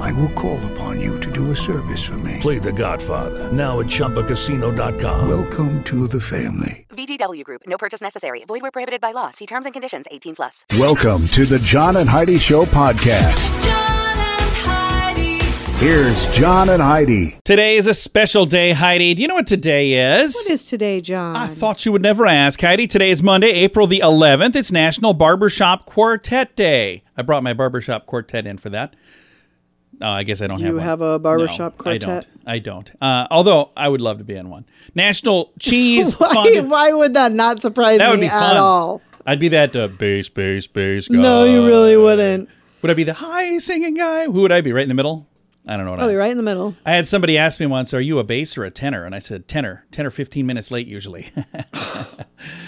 I will call upon you to do a service for me. Play The Godfather now at ChumbaCasino.com. Welcome to the family. VGW Group. No purchase necessary. Void where prohibited by law. See terms and conditions. 18+. Welcome to the John and Heidi Show podcast. John and Heidi. Here's John and Heidi. Today is a special day, Heidi. Do you know what today is? What is today, John? I thought you would never ask, Heidi. Today is Monday, April the 11th. It's National Barbershop Quartet Day. I brought my barbershop quartet in for that. Oh, I guess I don't have one. You have a barbershop quartet? I don't. Although, I would love to be in one. National Cheese Fondue. Why would that not surprise me at all? I'd be that bass guy. No, you really wouldn't. Would I be the high singing guy? Who would I be? Right in the middle? I don't know what I'd be. Probably right in the middle. I had somebody ask me once, are you a bass or a tenor? And I said, tenor. Tenor 15 minutes late usually.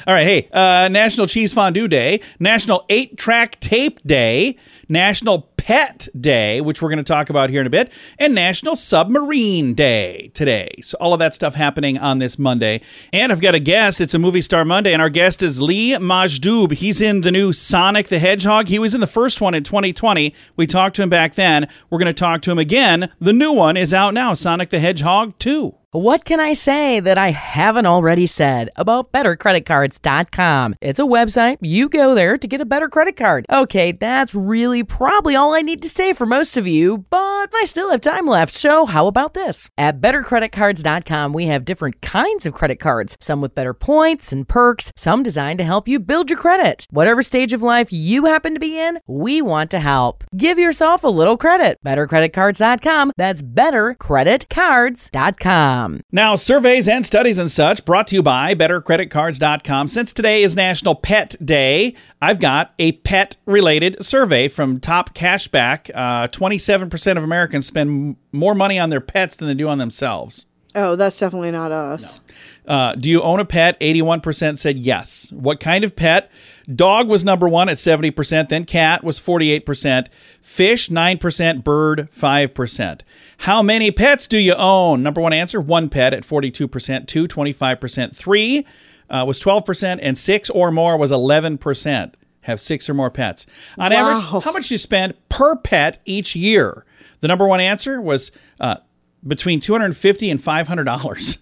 All right, hey. National Cheese Fondue Day. National 8-Track Tape Day. National Pet Day, which we're going to talk about here in a bit, and National Submarine Day today. So all of that stuff happening on this Monday. And I've got a guest. It's a Movie Star Monday, and our guest is Lee Majdoub. He's in the new Sonic the Hedgehog. He was in the first one in 2020. We talked to him back then. We're going to talk to him again. The new one is out now, Sonic the Hedgehog 2. What can I say that I haven't already said about BetterCreditCards.com? It's a website. You go there to get a better credit card. Okay, that's really probably all I need to say for most of you, but I still have time left, so how about this? At BetterCreditCards.com, we have different kinds of credit cards, some with better points and perks, some designed to help you build your credit. Whatever stage of life you happen to be in, we want to help. Give yourself a little credit. BetterCreditCards.com. That's BetterCreditCards.com. Now, surveys and studies and such brought to you by BetterCreditCards.com. Since today is National Pet Day, I've got a pet-related survey from Top Cashback. 27% of Americans spend more money on their pets than they do on themselves. Oh, that's definitely not us. No. Do you own a pet? 81% said yes. What kind of pet? Dog was number one at 70%. Then cat was 48%. Fish, 9%. Bird, 5%. How many pets do you own? Number one answer, one pet at 42%. Two, 25%. Three was 12%. And six or more was 11%. Have six or more pets. On average, how much do you spend per pet each year? The number one answer was between $250 and $500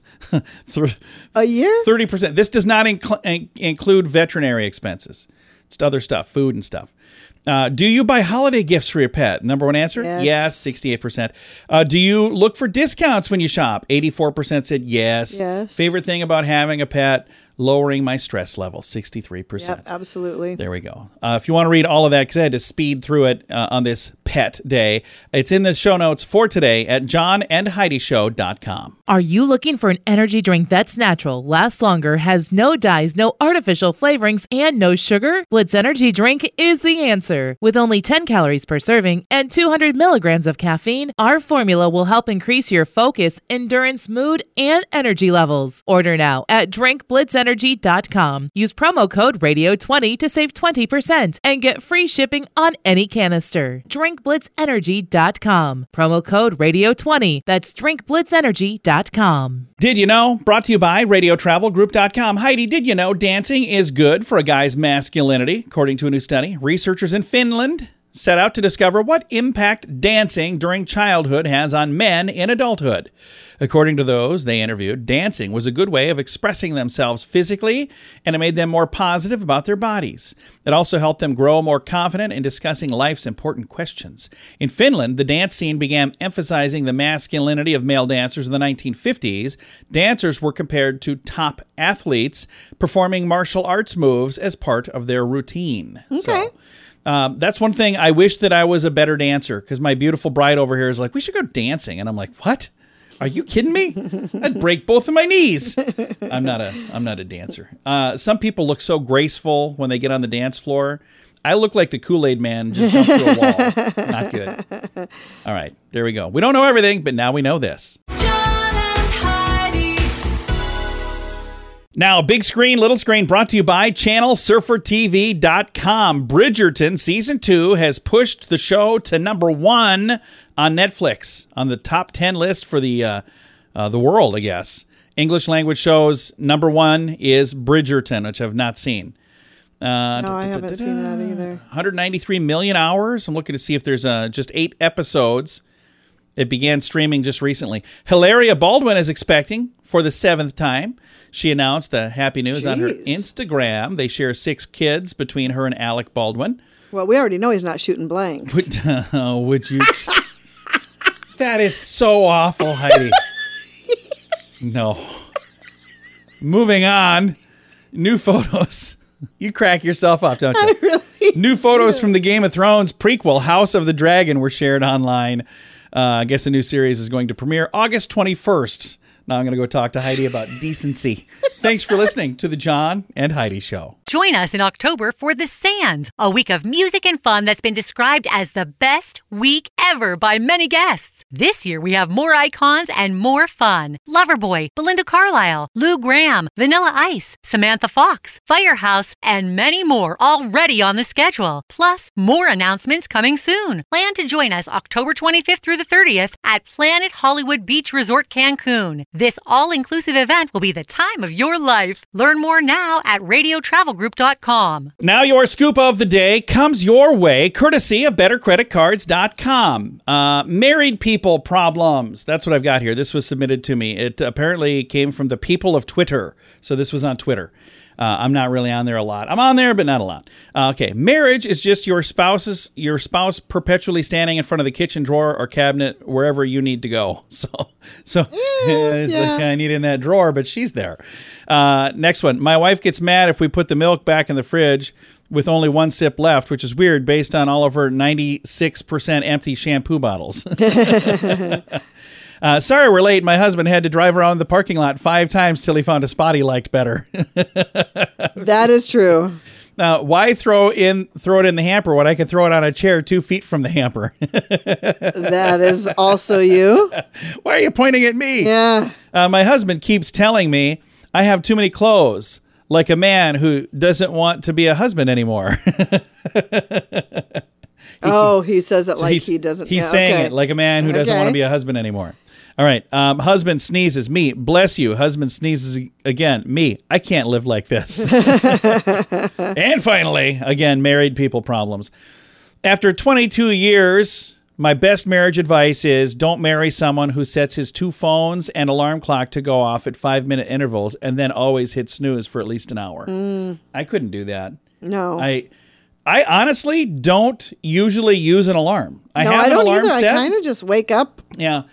a year. 30%. This does not include veterinary expenses. It's other stuff, food and stuff. Do you buy holiday gifts for your pet? Number one answer, yes, 68%. Do you look for discounts when you shop? 84% said yes. Yes. Favorite thing about having a pet? Lowering my stress level, 63%. Yep, absolutely. There we go. If you want to read all of that, because I had to speed through it on this pet day, it's in the show notes for today at JohnAndHeidiShow.com. Are you looking for an energy drink that's natural, lasts longer, has no dyes, no artificial flavorings, and no sugar? Blitz Energy Drink is the answer. With only 10 calories per serving and 200 milligrams of caffeine, our formula will help increase your focus, endurance, mood, and energy levels. Order now at DrinkBlitzEnergy.com. Use promo code RADIO20 to save 20% and get free shipping on any canister. DrinkBlitzEnergy.com. Promo code RADIO20. That's DrinkBlitzEnergy.com. Did you know? Brought to you by RadioTravelGroup.com. Heidi, did you know dancing is good for a guy's masculinity? According to a new study, researchers in Finland set out to discover what impact dancing during childhood has on men in adulthood. According to those they interviewed, dancing was a good way of expressing themselves physically, and it made them more positive about their bodies. It also helped them grow more confident in discussing life's important questions. In Finland, the dance scene began emphasizing the masculinity of male dancers in the 1950s. Dancers were compared to top athletes performing martial arts moves as part of their routine. Okay. So, that's one thing. I wish that I was a better dancer, because my beautiful bride over here is like, we should go dancing. And I'm like, what? Are you kidding me? I'd break both of my knees. I'm not a dancer. Some people look so graceful when they get on the dance floor. I look like the Kool-Aid man just jumped through a wall. Not good. All right, there we go. We don't know everything, but now we know this. Now, Big Screen, Little Screen, brought to you by ChannelSurferTV.com. Bridgerton Season 2 has pushed the show to number 1 on Netflix, on the top 10 list for the world, I guess. English language shows, number 1 is Bridgerton, which I've not seen. No, I haven't seen that either. 193 million hours. I'm looking to see if there's just 8 episodes. It began streaming just recently. Hilaria Baldwin is expecting for the 7th time. She announced the happy news on her Instagram. They share 6 kids between her and Alec Baldwin. Well, we already know he's not shooting blanks. Would you? Just... That is so awful, Heidi. No. Moving on. New photos. You crack yourself up, don't you? I really New photos do. From the Game of Thrones prequel, House of the Dragon, were shared online. I guess a new series is going to premiere August 21st. Now I'm going to go talk to Heidi about decency. Thanks for listening to the John and Heidi Show. Join us in October for The Sands, a week of music and fun that's been described as the best week ever by many guests. This year, we have more icons and more fun. Loverboy, Belinda Carlisle, Lou Gramm, Vanilla Ice, Samantha Fox, Firehouse, and many more already on the schedule. Plus, more announcements coming soon. Plan to join us October 25th through the 30th at Planet Hollywood Beach Resort Cancun. This all-inclusive event will be the time of your life. Learn more now at RadioTravelGroup.com. Now your scoop of the day comes your way, courtesy of BetterCreditCards.com. Married people problems. That's what I've got here. This was submitted to me. It apparently came from the people of Twitter. So this was on Twitter. I'm not really on there a lot. I'm on there, but not a lot. Okay. Marriage is just your spouse perpetually standing in front of the kitchen drawer or cabinet wherever you need to go. So it's like I need in that drawer, but she's there. Next one. My wife gets mad if we put the milk back in the fridge with only 1 sip left, which is weird based on all of her 96% empty shampoo bottles. Sorry we're late. My husband had to drive around the parking lot 5 times till he found a spot he liked better. That is true. Now, why throw it in the hamper when I can throw it on a chair 2 feet from the hamper? That is also you. Why are you pointing at me? Yeah. My husband keeps telling me I have too many clothes, like a man who doesn't want to be a husband anymore. He says it so like he doesn't. He's saying it like a man who doesn't want to be a husband anymore. All right. Husband sneezes. Me. Bless you. Husband sneezes again. Me. I can't live like this. And finally, again, married people problems. After 22 years, my best marriage advice is don't marry someone who sets his 2 phones and alarm clock to go off at 5-minute intervals and then always hits snooze for at least an hour. I couldn't do that. No. I honestly don't usually use an alarm. I don't either. I kind of just wake up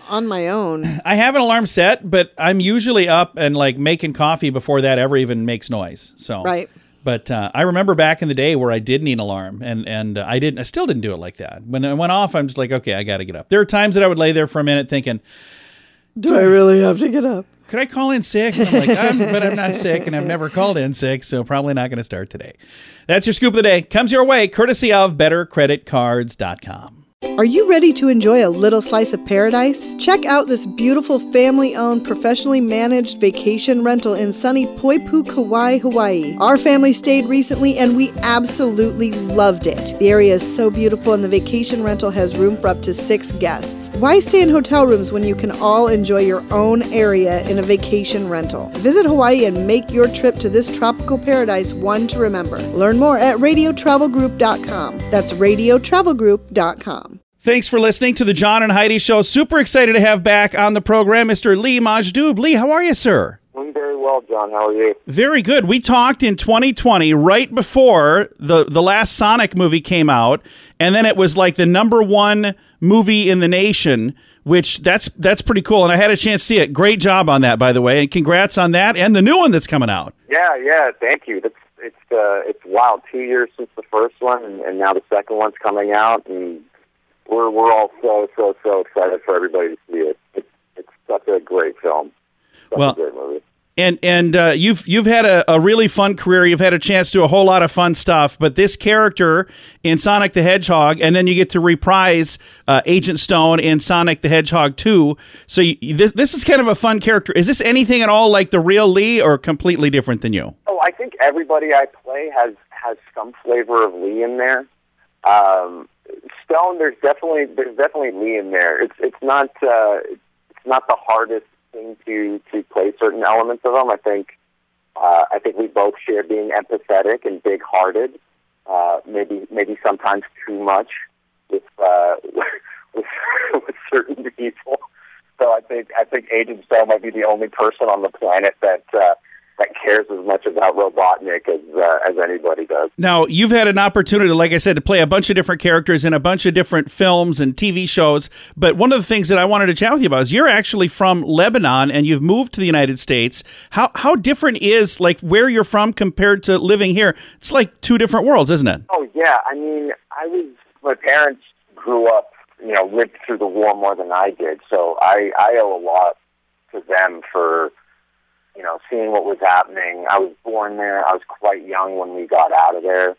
on my own. I have an alarm set, but I'm usually up and like making coffee before that ever even makes noise. So right. But I remember back in the day where I did need an alarm, and I still didn't do it like that. When it went off, I'm just like, okay, I got to get up. There are times that I would lay there for a minute thinking, do I really have to get up? Could I call in sick? And I'm like, but I'm not sick, and I've never called in sick, so probably not going to start today. That's your scoop of the day. Comes your way, courtesy of BetterCreditCards.com. Are you ready to enjoy a little slice of paradise? Check out this beautiful family-owned, professionally managed vacation rental in sunny Poipu, Kauai, Hawaii. Our family stayed recently and we absolutely loved it. The area is so beautiful and the vacation rental has room for up to 6 guests. Why stay in hotel rooms when you can all enjoy your own area in a vacation rental? Visit Hawaii and make your trip to this tropical paradise one to remember. Learn more at RadioTravelGroup.com. That's RadioTravelGroup.com. Thanks for listening to the John and Heidi Show. Super excited to have back on the program Mr. Lee Majdoub. Lee, how are you, sir? I'm very well, John. How are you? Very good. We talked in 2020 right before the last Sonic movie came out, and then it was like the number 1 movie in the nation, which that's pretty cool, and I had a chance to see it. Great job on that, by the way, and congrats on that and the new one that's coming out. Yeah, thank you. It's wild. 2 years since the first one, and now the second one's coming out, and We're all so excited for everybody to see it. It's such a great film. Such a great movie. And you've had a really fun career. You've had a chance to do a whole lot of fun stuff. But this character in Sonic the Hedgehog, and then you get to reprise Agent Stone in Sonic the Hedgehog 2. So this is kind of a fun character. Is this anything at all like the real Lee, or completely different than you? Oh, I think everybody I play has some flavor of Lee in there. Stone, there's definitely Lee in there. It's not the hardest thing to play certain elements of them. I think we both share being empathetic and big-hearted. Maybe sometimes too much with certain people. So I think Agent Stone might be the only person on the planet that cares as much about Robotnik as anybody does. Now, you've had an opportunity, like I said, to play a bunch of different characters in a bunch of different films and TV shows, but one of the things that I wanted to chat with you about is you're actually from Lebanon, and you've moved to the United States. How different is, like, where you're from compared to living here? It's like two different worlds, isn't it? Oh, yeah. I mean, my parents grew up, lived through the war more than I did, so I owe a lot to them for seeing what was happening. I was born there. I was quite young when we got out of there,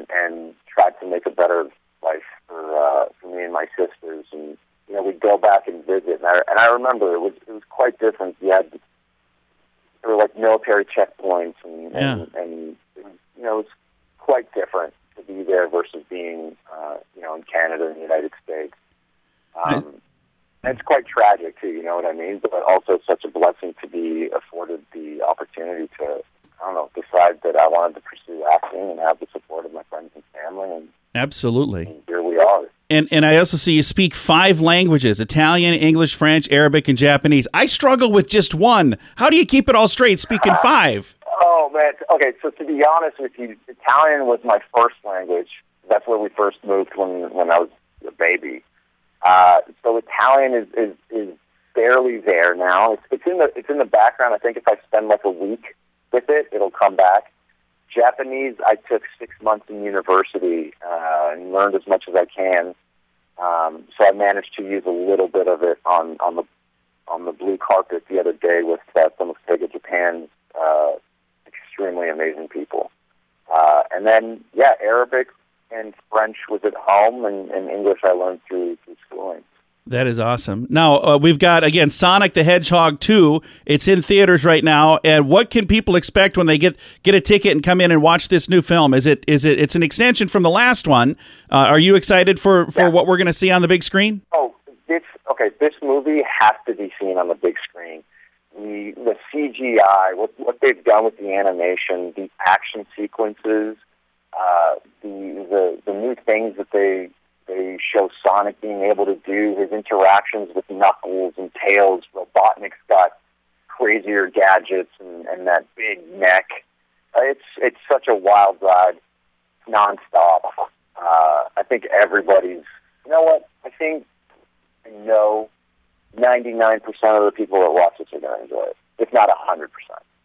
and tried to make a better life for me and my sisters. And, we'd go back and visit. And I remember it was quite different. There were, like, military checkpoints, and it was quite different to be there versus being, in Canada and the United States. And it's quite tragic, too, you know what I mean? But also such a blessing to be afforded the opportunity to, decide that I wanted to pursue acting and have the support of my friends and family. And, absolutely. And here we are. And I also see you speak 5 languages, Italian, English, French, Arabic, and Japanese. I struggle with just one. How do you keep it all straight speaking 5? Oh, man. Okay, so to be honest with you, Italian was my first language. That's where we first moved when I was a baby. So Italian is barely there now. It's in the background. I think if I spend like a week with it, it'll come back. Japanese, I took 6 months in university and learned as much as I can. So I managed to use a little bit of it on the blue carpet the other day with some of Sega Japan's extremely amazing people. And then Arabic and French was at home, and English I learned through schooling. That is awesome. Now, we've got, again, Sonic the Hedgehog 2. It's in theaters right now, and what can people expect when they get a ticket and come in and watch this new film? It's an extension from the last one. Are you excited for what we're going to see on the big screen? Oh, this movie has to be seen on the big screen. The CGI, what they've done with the animation, the action sequences, the new things that they show Sonic being able to do, his interactions with Knuckles and Tails. Robotnik's got crazier gadgets and that big neck. It's such a wild ride, nonstop. I think everybody's. You know what? I think I know 99% of the people that watch this are going to enjoy it, if not 100%.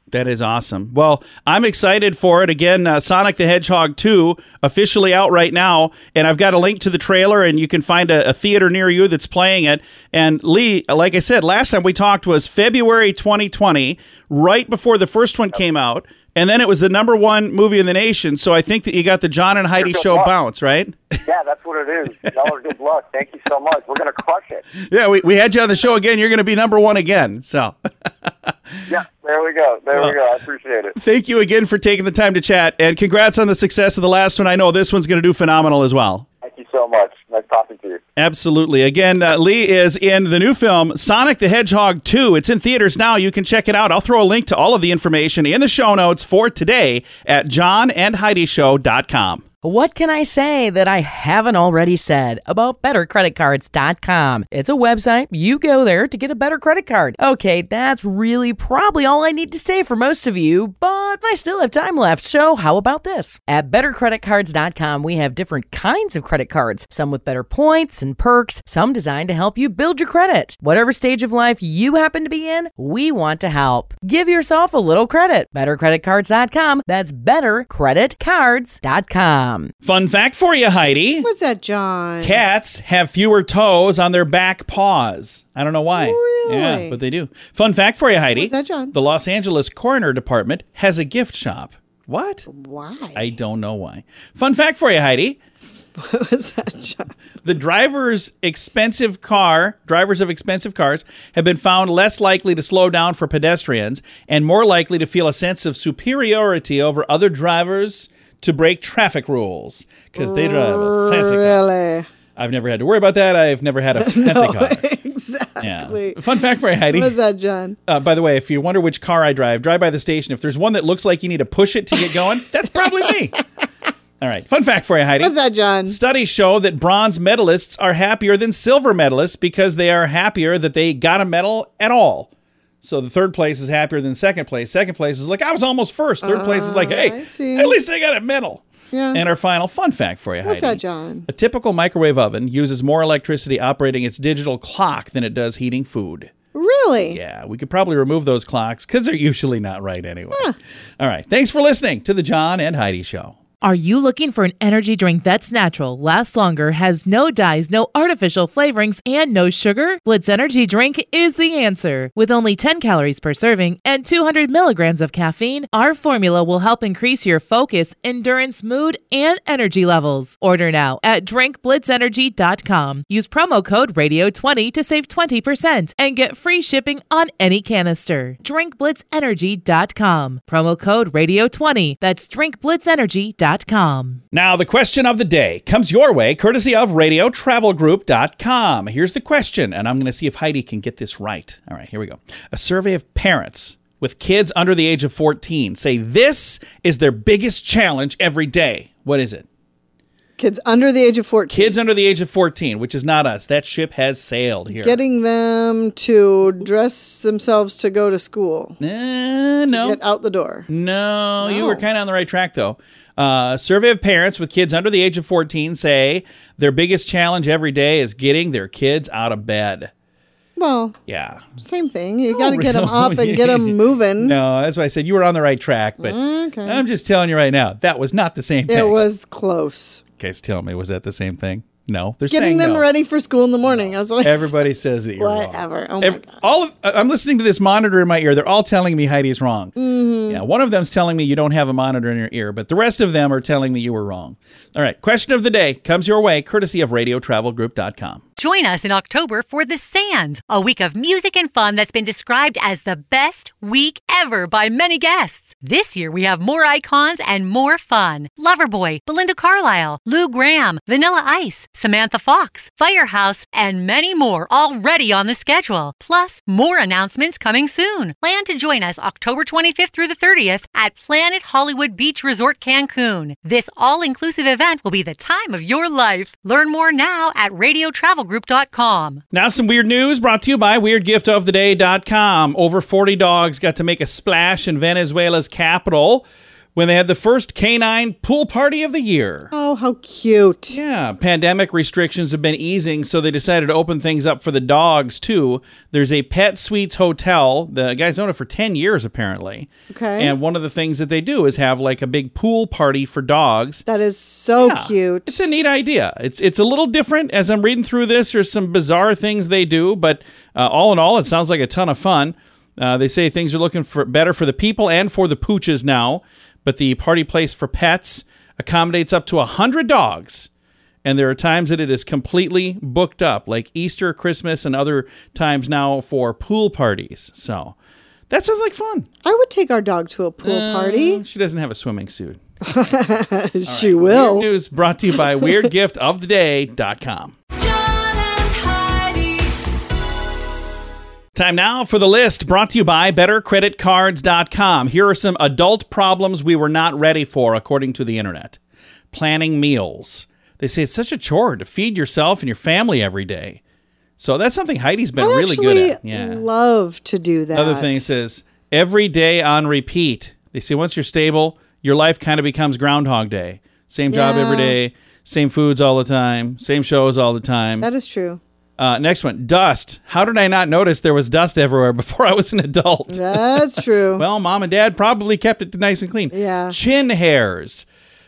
That is awesome. Well, I'm excited for it. Again, Sonic the Hedgehog 2, officially out right now, and I've got a link to the trailer, and you can find a theater near you that's playing it. And Lee, like I said, last time we talked was February 2020, right before the first one came out, and then it was the #1 movie in the nation, so I think that you got the John and Heidi Show bounce, right? Yeah, that's what it is. Y'all are good luck. Thank you so much. We're going to crush it. Yeah, we had you on the show again. You're going to be #1 again, so... Yeah, there we go. I appreciate it. Thank you again for taking the time to chat, and congrats on the success of the last one. I know this one's going to do phenomenal as well. Thank you so much. Nice talking to you. Absolutely. Again, Lee is in the new film, Sonic the Hedgehog 2. It's in theaters now. You can check it out. I'll throw a link to all of the information in the show notes for today at JohnAndHeidiShow.com. What can I say that I haven't already said about BetterCreditCards.com? It's a website. You go there to get a better credit card. Okay, that's really probably all I need to say for most of you, but I still have time left, so how about this? At BetterCreditCards.com, we have different kinds of credit cards, some with better points and perks, some designed to help you build your credit. Whatever stage of life you happen to be in, we want to help. Give yourself a little credit. BetterCreditCards.com. That's BetterCreditCards.com. Fun fact for you, Heidi. What's that, John? Cats have fewer toes on their back paws. I don't know why. Really? Yeah, but they do. Fun fact for you, Heidi. What's that, John? The Los Angeles Coroner Department has a gift shop. What? Why? I don't know why. Fun fact for you, Heidi. What was that, John? The drivers of expensive cars have been found less likely to slow down for pedestrians and more likely to feel a sense of superiority over other drivers to break traffic rules because they drive a fancy car. Really? I've never had to worry about that. I've never had a fancy car. Exactly. Yeah. Fun fact for you, Heidi. What was that, John? By the way, if you wonder which car I drive by the station. If there's one that looks like you need to push it to get going, that's probably me. All right. Fun fact for you, Heidi. What's that, John? Studies show that bronze medalists are happier than silver medalists because they are happier that they got a medal at all. So the third place is happier than second place. Second place is like, I was almost first. Third place is like, hey, at least I got a medal. Yeah. And our final fun fact for you, Heidi. What's that, John? A typical microwave oven uses more electricity operating its digital clock than it does heating food. Really? Yeah, we could probably remove those clocks because they're usually not right anyway. Huh. All right. Thanks for listening to the John and Heidi Show. Are you looking for an energy drink that's natural, lasts longer, has no dyes, no artificial flavorings, and no sugar? Blitz Energy Drink is the answer. With only 10 calories per serving and 200 milligrams of caffeine, our formula will help increase your focus, endurance, mood, and energy levels. Order now at DrinkBlitzEnergy.com. Use promo code RADIO20 to save 20% and get free shipping on any canister. DrinkBlitzEnergy.com. Promo code RADIO20. That's DrinkBlitzEnergy.com. Now, the question of the day comes your way, courtesy of RadioTravelGroup.com. Here's the question, and I'm going to see if Heidi can get this right. All right, here we go. A survey of parents with kids under the age of 14 say this is their biggest challenge every day. What is it? Kids under the age of 14. Kids under the age of 14, which is not us. That ship has sailed here. Getting them to dress themselves to go to school. No. To get out the door. No. You were kind of on the right track, though. A survey of parents with kids under the age of 14 say their biggest challenge every day is getting their kids out of bed. Well, yeah, same thing. You got to get them up and get them moving. No, that's why I said you were on the right track, but okay. I'm just telling you right now, that was not the same thing. It was close. Okay, so tell me, was that the same thing? No, they're getting them ready for school in the morning. No. That's what I Everybody says that you're wrong. Oh my God. I'm listening to this monitor in my ear. They're all telling me Heidi's wrong. Mm-hmm. Yeah, one of them's telling me you don't have a monitor in your ear, but the rest of them are telling me you were wrong. All right, question of the day comes your way, courtesy of RadioTravelGroup.com. Join us in October for The Sands, a week of music and fun that's been described as the best week ever by many guests. This year, we have more icons and more fun. Loverboy, Belinda Carlisle, Lou Gramm, Vanilla Ice, Samantha Fox, Firehouse, and many more already on the schedule. Plus, more announcements coming soon. Plan to join us October 25th through the 30th at Planet Hollywood Beach Resort Cancun. This all-inclusive event will be the time of your life. Learn more now at RadioTravel.com. Now some weird news brought to you by WeirdGiftOfTheDay.com. Over 40 dogs got to make a splash in Venezuela's capital when they had the first canine pool party of the year. Oh, how cute. Yeah, pandemic restrictions have been easing, so they decided to open things up for the dogs, too. There's a Pet Suites Hotel. The guy's owned it for 10 years, apparently. Okay. And one of the things that they do is have, like, a big pool party for dogs. That is so cute. It's a neat idea. It's a little different. As I'm reading through this, there's some bizarre things they do, but all in all, it sounds like a ton of fun. They say things are looking better for the people and for the pooches now. But the party place for pets accommodates up to 100 dogs. And there are times that it is completely booked up, like Easter, Christmas, and other times now for pool parties. So that sounds like fun. I would take our dog to a pool party. She doesn't have a swimming suit. She will. Weird news brought to you by WeirdGiftOfTheDay.com. Time now for the list brought to you by BetterCreditCards.com. Here are some adult problems we were not ready for, according to the internet. Planning meals. They say it's such a chore to feed yourself and your family every day. So that's something Heidi's been really good at. I love to do that. Other thing says, every day on repeat. They say once you're stable, your life kind of becomes Groundhog Day. Same job every day, same foods all the time, same shows all the time. That is true. Next one, dust. How did I not notice there was dust everywhere before I was an adult? That's true. Well, mom and dad probably kept it nice and clean. Yeah. Chin hairs.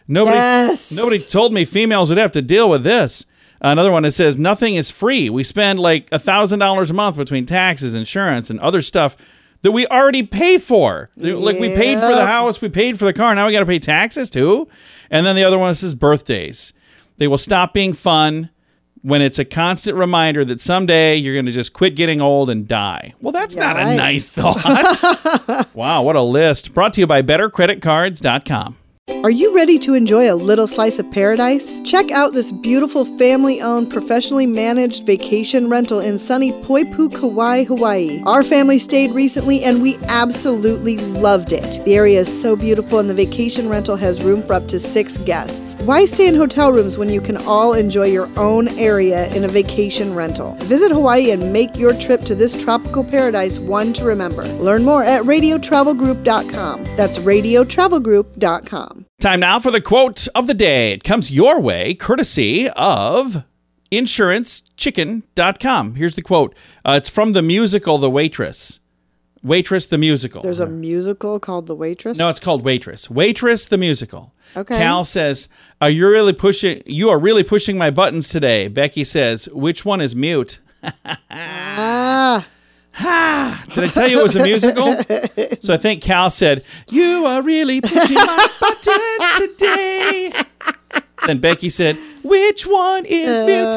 Nobody told me females would have to deal with this. Another one that says, nothing is free. We spend like $1,000 a month between taxes, insurance, and other stuff that we already pay for. Yeah. Like, we paid for the house, we paid for the car, now we got to pay taxes too. And then the other one says, birthdays. They will stop being fun when it's a constant reminder that someday you're going to just quit getting old and die. Well, that's not a nice thought. Wow, what a list. Brought to you by BetterCreditCards.com. Are you ready to enjoy a little slice of paradise? Check out this beautiful family-owned, professionally managed vacation rental in sunny Poipu, Kauai, Hawaii. Our family stayed recently and we absolutely loved it. The area is so beautiful and the vacation rental has room for up to 6 guests. Why stay in hotel rooms when you can all enjoy your own area in a vacation rental? Visit Hawaii and make your trip to this tropical paradise one to remember. Learn more at RadioTravelGroup.com. That's RadioTravelGroup.com. Time now for the quote of the day. It comes your way courtesy of insurancechicken.com. Here's the quote. It's from the musical The Waitress. Waitress the Musical. There's a musical called The Waitress? No, it's called Waitress. Waitress the Musical. Okay. Cal says, You are really pushing my buttons today. Becky says, which one is mute? Ha! Did I tell you it was a musical? So I think Cal said, you are really pushing my buttons today. Then Becky said, which one is mute?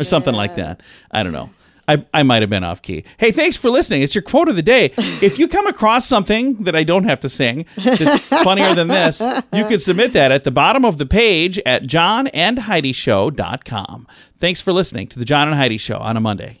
Or something like that. I don't know. I might have been off key. Hey, thanks for listening. It's your quote of the day. If you come across something that I don't have to sing that's funnier than this, you can submit that at the bottom of the page at JohnAndHeidiShow.com. Thanks for listening to The John and Heidi Show on a Monday.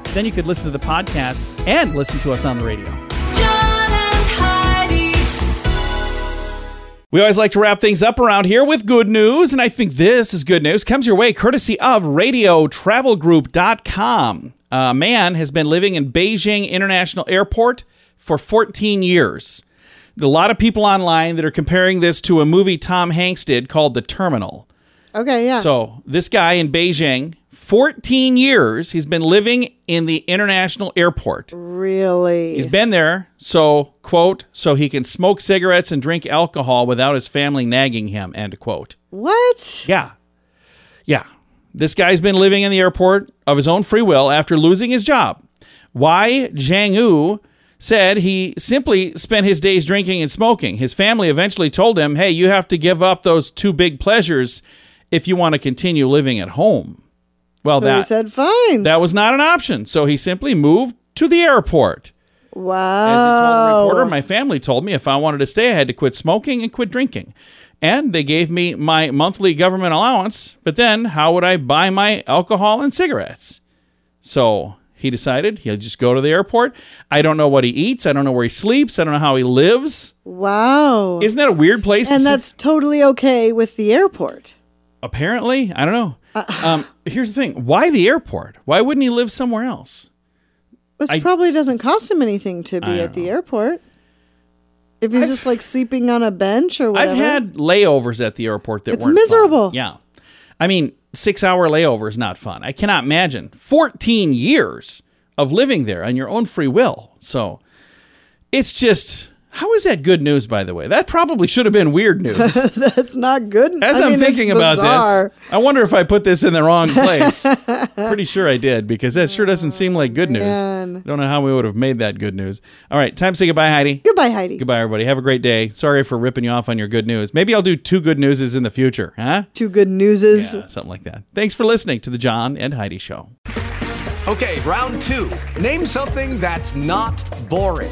Then you could listen to the podcast and listen to us on the radio. John and Heidi. We always like to wrap things up around here with good news, and I think this is good news. Comes your way courtesy of RadioTravelGroup.com. A man has been living in Beijing International Airport for 14 years. There's a lot of people online that are comparing this to a movie Tom Hanks did called The Terminal. Okay, yeah. So this guy in Beijing, 14 years, he's been living in the international airport. Really? He's been there, so, quote, so he can smoke cigarettes and drink alcohol without his family nagging him, end quote. What? Yeah. Yeah. This guy's been living in the airport of his own free will after losing his job. Why Zhang-U said he simply spent his days drinking and smoking. His family eventually told him, hey, you have to give up those 2 big pleasures if you want to continue living at home. Well, so he said, fine. That was not an option. So he simply moved to the airport. Wow. As he told a reporter, my family told me if I wanted to stay, I had to quit smoking and quit drinking. And they gave me my monthly government allowance. But then how would I buy my alcohol and cigarettes? So he decided he'll just go to the airport. I don't know what he eats. I don't know where he sleeps. I don't know how he lives. Wow. Isn't that a weird place? And that's totally okay with the airport. Apparently, I don't know. Here's the thing. Why the airport? Why wouldn't he live somewhere else? It probably doesn't cost him anything to be at the airport. If he's just like sleeping on a bench or whatever. I've had layovers at the airport that weren't miserable. Fun. Yeah. I mean, 6-hour layover is not fun. I cannot imagine 14 years of living there on your own free will. So it's just... How is that good news, by the way? That probably should have been weird news. That's not good news. I'm thinking about this, I wonder if I put this in the wrong place. Pretty sure I did, because that sure doesn't seem like good news. Don't know how we would have made that good news. All right, time to say goodbye, Heidi. Goodbye, Heidi. Goodbye, everybody. Have a great day. Sorry for ripping you off on your good news. Maybe I'll do 2 good newses in the future, huh? 2 good newses. Yeah, something like that. Thanks for listening to The John and Heidi Show. Okay, round 2. Name something that's not boring.